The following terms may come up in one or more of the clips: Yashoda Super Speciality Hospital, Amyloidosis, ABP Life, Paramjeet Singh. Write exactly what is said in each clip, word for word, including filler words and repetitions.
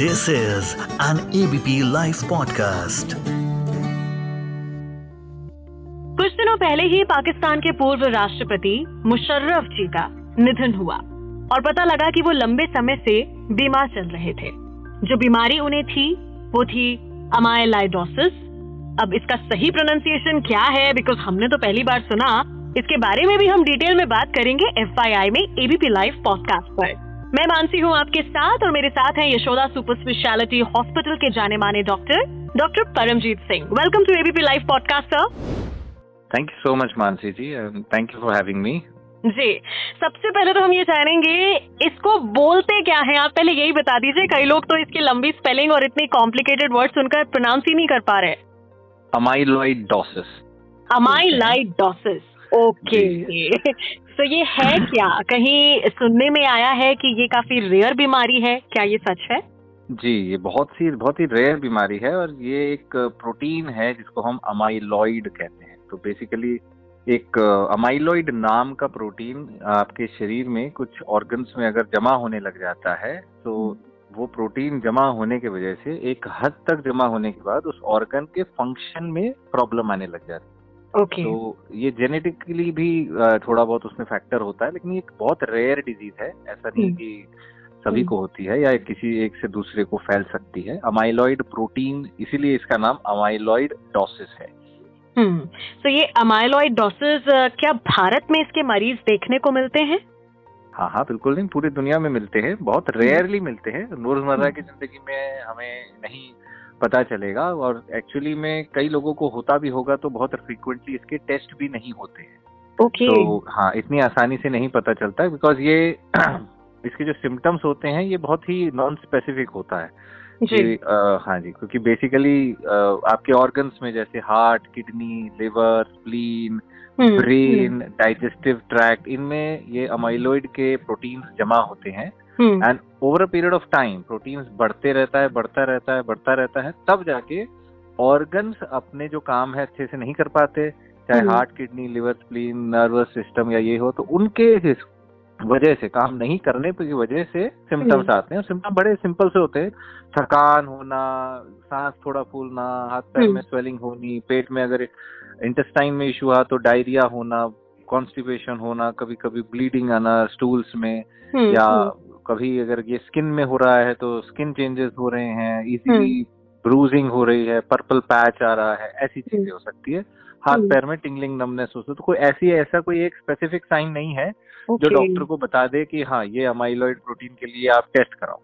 This is an A B P Life podcast. कुछ दिनों पहले ही पाकिस्तान के पूर्व राष्ट्रपति मुशर्रफ जी का निधन हुआ और पता लगा कि वो लंबे समय से बीमार चल रहे थे। जो बीमारी उन्हें थी वो थी अमाइलॉइडोसिस। अब इसका सही प्रोनाउंसिएशन क्या है, बिकॉज हमने तो पहली बार सुना, इसके बारे में भी हम डिटेल में बात करेंगे एफ वाई आई में एबीपी लाइफ पॉडकास्ट पर। मैं मानसी हूँ आपके साथ और मेरे साथ हैं यशोदा सुपर स्पेशलिटी हॉस्पिटल के जाने माने doctor doctor Paramjit Singh. Welcome to ABP life podcast sir. Thank you so much Mansi ji, thank you for having me. जी, सबसे पहले तो हम ये जानेंगे इसको बोलते क्या है, आप पहले यही बता दीजिए। कई लोग तो इसकी लंबी स्पेलिंग और इतनी कॉम्प्लिकेटेड वर्ड सुनकर प्रोनाउंस ही नहीं कर पा रहे। अमाइलॉइडोसिस। Amyloidosis, okay. तो ये है क्या? कहीं सुनने में आया है कि ये काफी रेयर बीमारी है, क्या ये सच है? जी, ये बहुत सी बहुत ही रेयर बीमारी है और ये एक प्रोटीन है जिसको हम अमाइलॉइड कहते हैं। तो बेसिकली एक अमाइलॉइड नाम का प्रोटीन आपके शरीर में कुछ ऑर्गन्स में अगर जमा होने लग जाता है तो वो प्रोटीन जमा होने की वजह से एक हद तक जमा होने के बाद उस ऑर्गन के फंक्शन में प्रॉब्लम आने लग जाती है। Okay. तो ये जेनेटिकली भी थोड़ा बहुत उसमें फैक्टर होता है, लेकिन ये एक बहुत रेयर डिजीज है, ऐसा नहीं कि सभी को होती है या किसी एक से दूसरे को फैल सकती है। अमाइलॉइड प्रोटीन, इसीलिए इसका नाम अमाइलॉइडोसिस है। हम्म, तो ये अमाइलॉइडोसिस क्या भारत में इसके मरीज देखने को मिलते हैं? हाँ हाँ बिल्कुल, नहीं, पूरी दुनिया में मिलते हैं, बहुत रेयरली मिलते हैं। रोजमर्रा की जिंदगी में हमें नहीं पता चलेगा और एक्चुअली में कई लोगों को होता भी होगा तो बहुत फ्रीक्वेंटली इसके टेस्ट भी नहीं होते हैं। Okay. तो हाँ, इतनी आसानी से नहीं पता चलता है बिकॉज ये इसके जो सिम्टम्स होते हैं ये बहुत ही नॉन स्पेसिफिक होता है। जी आ, हाँ जी, क्योंकि बेसिकली आपके ऑर्गन्स में जैसे heart, kidney, liver, spleen, brain, digestive tract, इनमें ये अमाइलॉइड के प्रोटीन्स जमा होते हैं and over a period of time proteins बढ़ते रहता है बढ़ता रहता है बढ़ता रहता है तब जाके ऑर्गन्स अपने जो काम है अच्छे से नहीं कर पाते, चाहे heart, kidney, liver, spleen, nervous system या ये हो, तो उनके वजह से काम नहीं करने की वजह से सिम्टम्स आते हैं। और सिम्टम बड़े सिंपल से होते हैं, थकान होना, सांस थोड़ा फूलना, हाथ पैर में स्वेलिंग होनी, पेट में अगर इंटेस्टाइन में इशू आ तो डायरिया होना, कॉन्स्टिपेशन होना, कभी कभी ब्लीडिंग आना स्टूल्स में, या कभी अगर ये स्किन में हो रहा है तो स्किन चेंजेस हो रहे हैं, इजीली ब्रूजिंग हो रही है, पर्पल पैच आ रहा है, ऐसी चीजें हो सकती है। हाथ पैर में टिंगलिंग, नमनेस हो सकती है। तो कोई ऐसी ऐसा कोई एक स्पेसिफिक साइन नहीं है Okay. जो डॉक्टर को बता दे कि हाँ ये अमाइलॉइड प्रोटीन के लिए आप टेस्ट कराओ।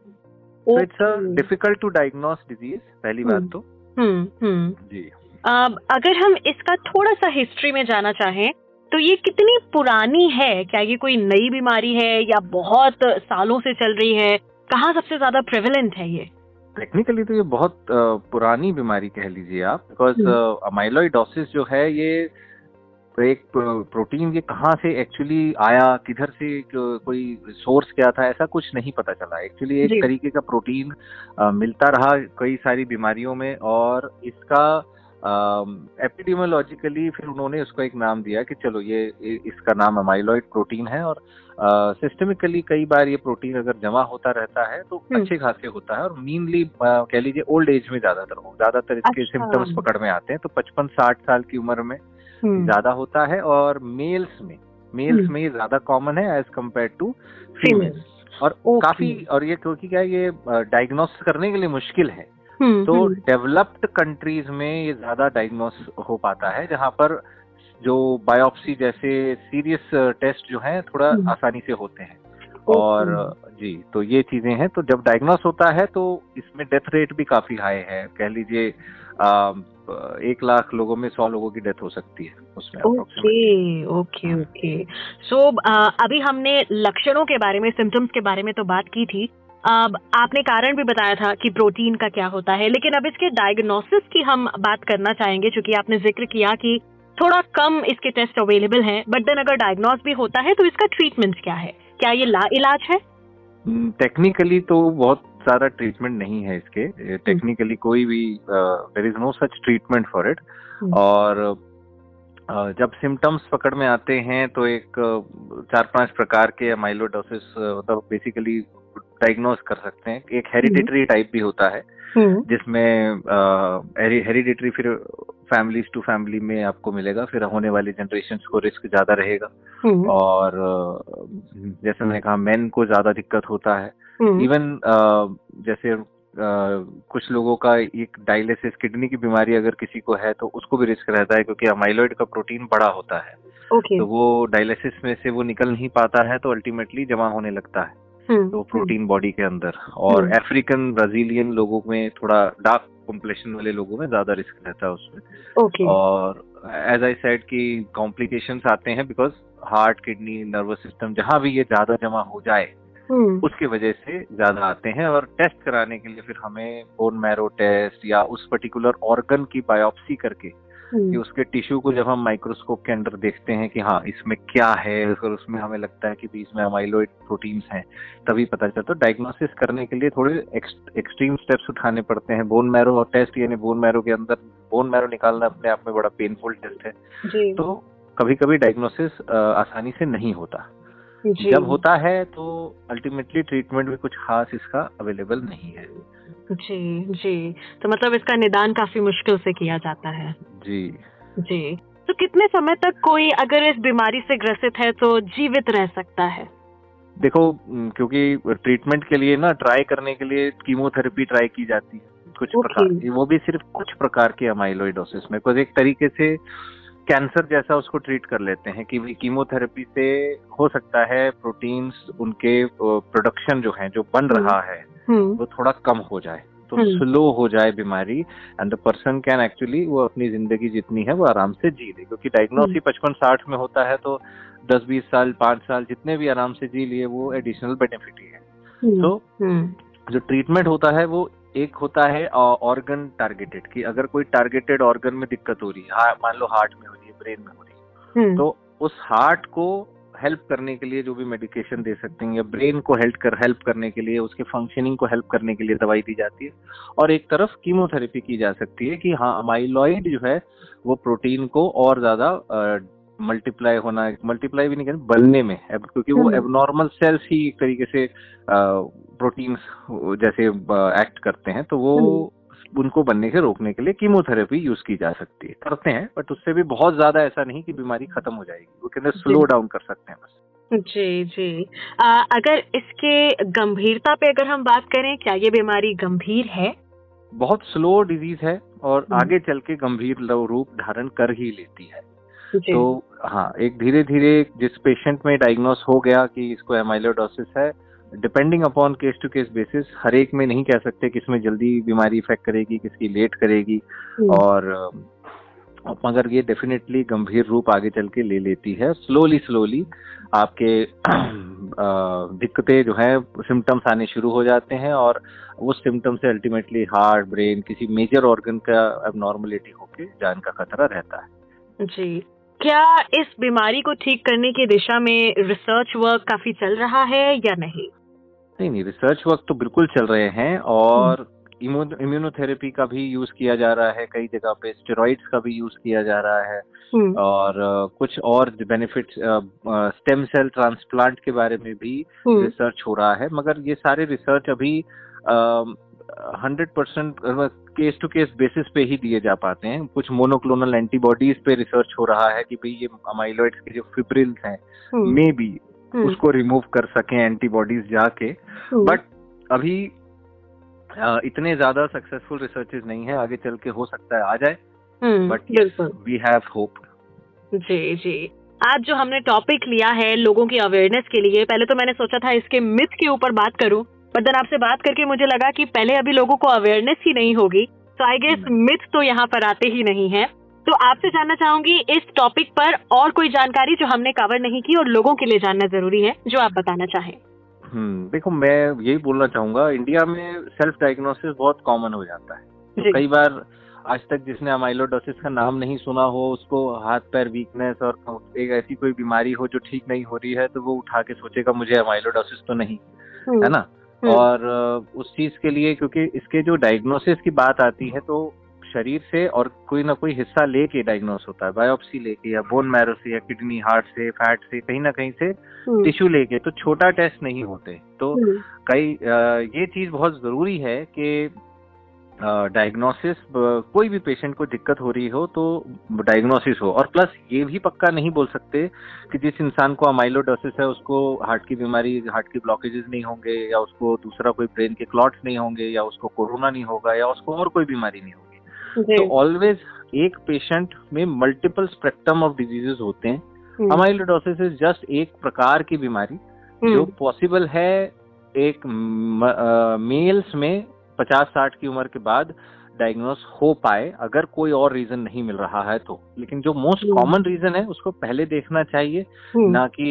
तो it's a difficult to diagnose disease, पहली बात तो। हम्म, जी। अगर हम इसका थोड़ा सा हिस्ट्री में जाना चाहें तो ये कितनी पुरानी है? क्या ये कोई नई बीमारी है या बहुत सालों से चल रही है? कहाँ सबसे ज्यादा प्रेवलेंट है ये? टेक्निकली तो ये बहुत पुरानी बीमारी कह लीजिए आप, बिकॉज अमाइलॉइडोसिस जो है ये एक प्रोटीन, ये कहाँ से एक्चुअली आया, किधर से, कोई सोर्स क्या था, ऐसा कुछ नहीं पता चला। एक्चुअली एक तरीके का प्रोटीन मिलता रहा कई सारी बीमारियों में और इसका एपिडेमियोलॉजिकली फिर उन्होंने उसको एक नाम दिया कि चलो ये इसका नाम अमाइलॉइड प्रोटीन है। और सिस्टमिकली कई बार ये प्रोटीन अगर जमा होता रहता है तो अच्छे खासे होता है और मेनली कह लीजिए ओल्ड एज में ज्यादातर ज्यादातर इसके सिम्टम्स पकड़ में आते हैं। तो पचपन साठ साल की उम्र में ज्यादा होता है और मेल्स में मेल्स में ये ज्यादा कॉमन है एज कम्पेयर टू फीमेल्स। और काफी, और ये क्योंकि क्या है ये डायग्नोस करने के लिए मुश्किल है, तो डेवलप्ड कंट्रीज में ये ज्यादा डायग्नोस हो पाता है, जहाँ पर जो बायोप्सी जैसे सीरियस टेस्ट जो है थोड़ा आसानी से होते हैं। और जी, तो ये चीजें हैं। तो जब डायग्नोस होता है तो इसमें डेथ रेट भी काफी हाई है, कह लीजिए एक लाख लोगों में सौ लोगों की डेथ हो सकती है उसमें। Okay okay okay. सो अभी हमने लक्षणों के बारे में, सिम्टम्स के बारे में तो बात की थी, अब आपने कारण भी बताया था कि प्रोटीन का क्या होता है, लेकिन अब इसके डायग्नोसिस की हम बात करना चाहेंगे क्योंकि आपने जिक्र किया कि थोड़ा कम इसके टेस्ट अवेलेबल हैं, बट देन अगर डायग्नोस भी होता है तो इसका ट्रीटमेंट क्या है? क्या ये इलाज है? टेक्निकली तो बहुत सारा ट्रीटमेंट नहीं है इसके, टेक्निकली कोई भी, there is no such treatment for it. और जब सिम्टम्स पकड़ में आते हैं तो एक चार पांच प्रकार के अमाइलॉइडोसिस, मतलब बेसिकली डायग्नोज कर सकते हैं। एक हेरिडिटरी टाइप भी होता है जिसमें हेरिडिटरी फिर फैमिलीज टू फैमिली में आपको मिलेगा, फिर होने वाली जनरेशन्स को रिस्क ज्यादा रहेगा। और जैसे मैंने कहा मेन को ज्यादा दिक्कत होता है, इवन जैसे Uh, कुछ लोगों का एक डायलिसिस किडनी की बीमारी अगर किसी को है तो उसको भी रिस्क रहता है, क्योंकि अमाइलॉइड का प्रोटीन बड़ा होता है okay. तो वो डायलिसिस में से वो निकल नहीं पाता है तो अल्टीमेटली जमा होने लगता है hmm. तो प्रोटीन बॉडी के अंदर। और अफ्रीकन hmm. ब्राजीलियन लोगों में, थोड़ा डार्क कॉम्प्लेक्शन वाले लोगों में ज्यादा रिस्क रहता है उसमें okay. और एज आई सेड कि कॉम्प्लिकेशंस आते हैं because heart, kidney, nervous system जहाँ भी ये ज्यादा जमा हो जाए Hmm. उसकी वजह से ज्यादा आते हैं। और टेस्ट कराने के लिए फिर हमें बोन मैरो टेस्ट या उस पर्टिकुलर ऑर्गन की बायोप्सी करके hmm. कि उसके टिश्यू को जब हम माइक्रोस्कोप के अंदर देखते हैं कि हाँ इसमें क्या है, अगर उसमें हमें लगता है कि बीच में अमाइलॉइड प्रोटीन्स हैं तभी पता चलता है। तो डायग्नोसिस करने के लिए थोड़े एक्सट्रीम स्टेप्स उठाने पड़ते हैं। बोन मैरो और टेस्ट यानी बोन मैरो के अंदर बोन मैरो निकालना अपने आप में बड़ा पेनफुल टेस्ट है जी. तो कभी कभी डायग्नोसिस आसानी से नहीं होता, जब होता है तो अल्टीमेटली ट्रीटमेंट भी कुछ खास इसका अवेलेबल नहीं है। जी जी तो मतलब इसका निदान काफी मुश्किल से किया जाता है। जी जी तो कितने समय तक कोई अगर इस बीमारी से ग्रसित है तो जीवित रह सकता है? देखो, क्योंकि ट्रीटमेंट के लिए ना ट्राई करने के लिए कीमोथेरेपी ट्राई की जाती है कुछ okay. प्रकार, वो भी सिर्फ कुछ प्रकार के अमाइलॉइडोसिस में, कुछ एक तरीके से कैंसर जैसा उसको ट्रीट कर लेते हैं कि कीमोथेरेपी से हो सकता है प्रोटीन्स उनके प्रोडक्शन जो है जो बन रहा है वो थोड़ा कम हो जाए, तो स्लो हो जाए बीमारी and the person can actually वो अपनी जिंदगी जितनी है वो आराम से जी ले, क्योंकि डायग्नोसिस पचपन साठ में होता है तो दस बीस साल पांच साल जितने भी आराम से जी लिए वो एडिशनल बेनिफिट ही है। तो जो ट्रीटमेंट होता है वो एक होता है ऑर्गन टारगेटेड कि अगर कोई टारगेटेड ऑर्गन में दिक्कत हो रही है, मान लो हार्ट में हो रही है, ब्रेन में हो रही है, तो उस हार्ट को हेल्प करने के लिए जो भी मेडिकेशन दे सकते हैं या ब्रेन को हेल्प कर हेल्प करने के लिए उसके फंक्शनिंग को हेल्प करने के लिए दवाई दी जाती है। और एक तरफ कीमोथेरेपी की जा सकती है कि हाँ अमाइलॉइड जो है वो प्रोटीन को और ज्यादा मल्टीप्लाई होना, मल्टीप्लाई भी नहीं कहते, बनने में, क्योंकि वो एबनॉर्मल सेल्स ही एक तरीके से प्रोटीन्स जैसे एक्ट करते हैं, तो वो उनको बनने से रोकने के लिए कीमोथेरेपी यूज की जा सकती है, करते हैं, बट उससे भी बहुत ज्यादा ऐसा नहीं कि बीमारी खत्म हो जाएगी, वो कहते हैं स्लो डाउन कर सकते हैं बस। जी जी आ, अगर इसके गंभीरता पे अगर हम बात करें, क्या ये बीमारी गंभीर है? बहुत स्लो डिजीज है और आगे चल के गंभीर रूप धारण कर ही लेती है। तो हाँ, एक धीरे धीरे जिस पेशेंट में डायग्नोस हो गया कि इसको एमाइलोइडोसिस है, depending upon case to case basis, हर एक में नहीं कह सकते किसमें जल्दी बीमारी इफेक्ट करेगी, किसकी लेट करेगी, और मगर ये डेफिनेटली गंभीर रूप आगे चल के ले लेती है। स्लोली स्लोली आपके दिक्कतें जो है सिम्टम्स आने शुरू हो जाते हैं और उस सिम्टम से अल्टीमेटली हार्ट, ब्रेन, किसी मेजर ऑर्गन का एबनॉर्मलिटी होके जान का खतरा रहता है। जी, क्या इस बीमारी को ठीक करने की दिशा में रिसर्च वर्क काफी चल रहा है या नहीं? नहीं नहीं रिसर्च वर्क तो बिल्कुल चल रहे हैं और इम्यूनोथेरेपी का भी यूज किया जा रहा है, कई जगह पे स्टेरॉइड्स का भी यूज किया जा रहा है और कुछ और बेनिफिट्स, स्टेम सेल ट्रांसप्लांट के बारे में भी रिसर्च हो रहा है, मगर ये सारे रिसर्च अभी hundred percent case to case basis पे ही दिए जा पाते हैं। कुछ मोनोक्लोनल एंटीबॉडीज पे रिसर्च हो रहा है कि भाई ये अमाइलॉइड्स के जो फिब्रिल्स हैं मे बी उसको रिमूव कर सकें एंटीबॉडीज जाके, बट अभी इतने ज्यादा सक्सेसफुल रिसर्चेस नहीं है, आगे चल के हो सकता है आ जाए, बट वी हैव होप। जी जी आज जो हमने टॉपिक लिया है लोगों की अवेयरनेस के लिए, पहले तो मैंने सोचा था इसके मिथ के ऊपर बात करूँ, बट आपसे बात करके मुझे लगा कि पहले अभी लोगों को अवेयरनेस ही नहीं होगी, तो आई गेस मिथ तो यहाँ पर आते ही नहीं है। तो आपसे जानना चाहूंगी इस टॉपिक पर और कोई जानकारी जो हमने कवर नहीं की और लोगों के लिए जानना जरूरी है जो आप बताना चाहें। हम्म, देखो मैं यही बोलना चाहूंगा, इंडिया में सेल्फ डायग्नोसिस बहुत कॉमन हो जाता है। कई बार आज तक जिसने अमाइलोइडोसिस का नाम नहीं सुना हो उसको हाथ पैर वीकनेस और एक ऐसी कोई बीमारी हो जो ठीक नहीं हो रही है तो वो उठा के सोचेगा मुझे अमाइलोइडोसिस तो नहीं है ना, और उस चीज के लिए क्योंकि इसके जो डायग्नोसिस की बात आती है तो शरीर से और कोई ना कोई हिस्सा लेके डायग्नोस होता है, बायोप्सी लेके या बोन मैरो से या किडनी, हार्ट से, फैट से, कहीं ना कहीं से टिश्यू लेके, तो छोटा टेस्ट नहीं होते। तो कई ये चीज बहुत जरूरी है कि डायग्नोसिस, कोई भी पेशेंट को दिक्कत हो रही हो तो डायग्नोसिस हो। और प्लस ये भी पक्का नहीं बोल सकते कि जिस इंसान को अमाइलोइडोसिस है उसको हार्ट की बीमारी, हार्ट की ब्लॉकेजेस नहीं होंगे, या उसको दूसरा कोई ब्रेन के क्लॉट्स नहीं होंगे, या उसको कोरोना नहीं होगा, या उसको और कोई बीमारी नहीं होगी। तो ऑलवेज एक पेशेंट में मल्टीपल स्पेक्ट्रम ऑफ डिजीजेस होते हैं। अमाइलोइडोसिस इज जस्ट एक प्रकार की बीमारी जो पॉसिबल है एक मेल्स में पचास साठ की उम्र के बाद डायग्नोस हो पाए, अगर कोई और रीजन नहीं मिल रहा है तो। लेकिन जो मोस्ट कॉमन रीजन है उसको पहले देखना चाहिए, ना कि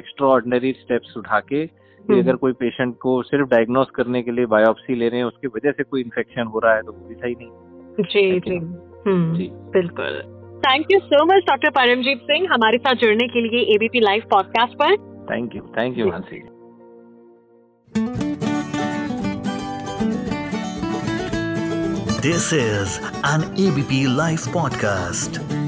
एक्स्ट्रा ऑर्डिनरी स्टेप्स उठा के। कि अगर कोई पेशेंट को सिर्फ डायग्नोस करने के लिए बायोप्सी ले रहे हैं, उसकी वजह से कोई इन्फेक्शन हो रहा है तो वो भी सही नहीं। जी जी जी बिल्कुल। Thank you so much doctor Paramjit Singh हमारे साथ जुड़ने के लिए एबीपी लाइव पॉडकास्ट पर। Thank you, thank you Mansi. This is an A B P Life podcast.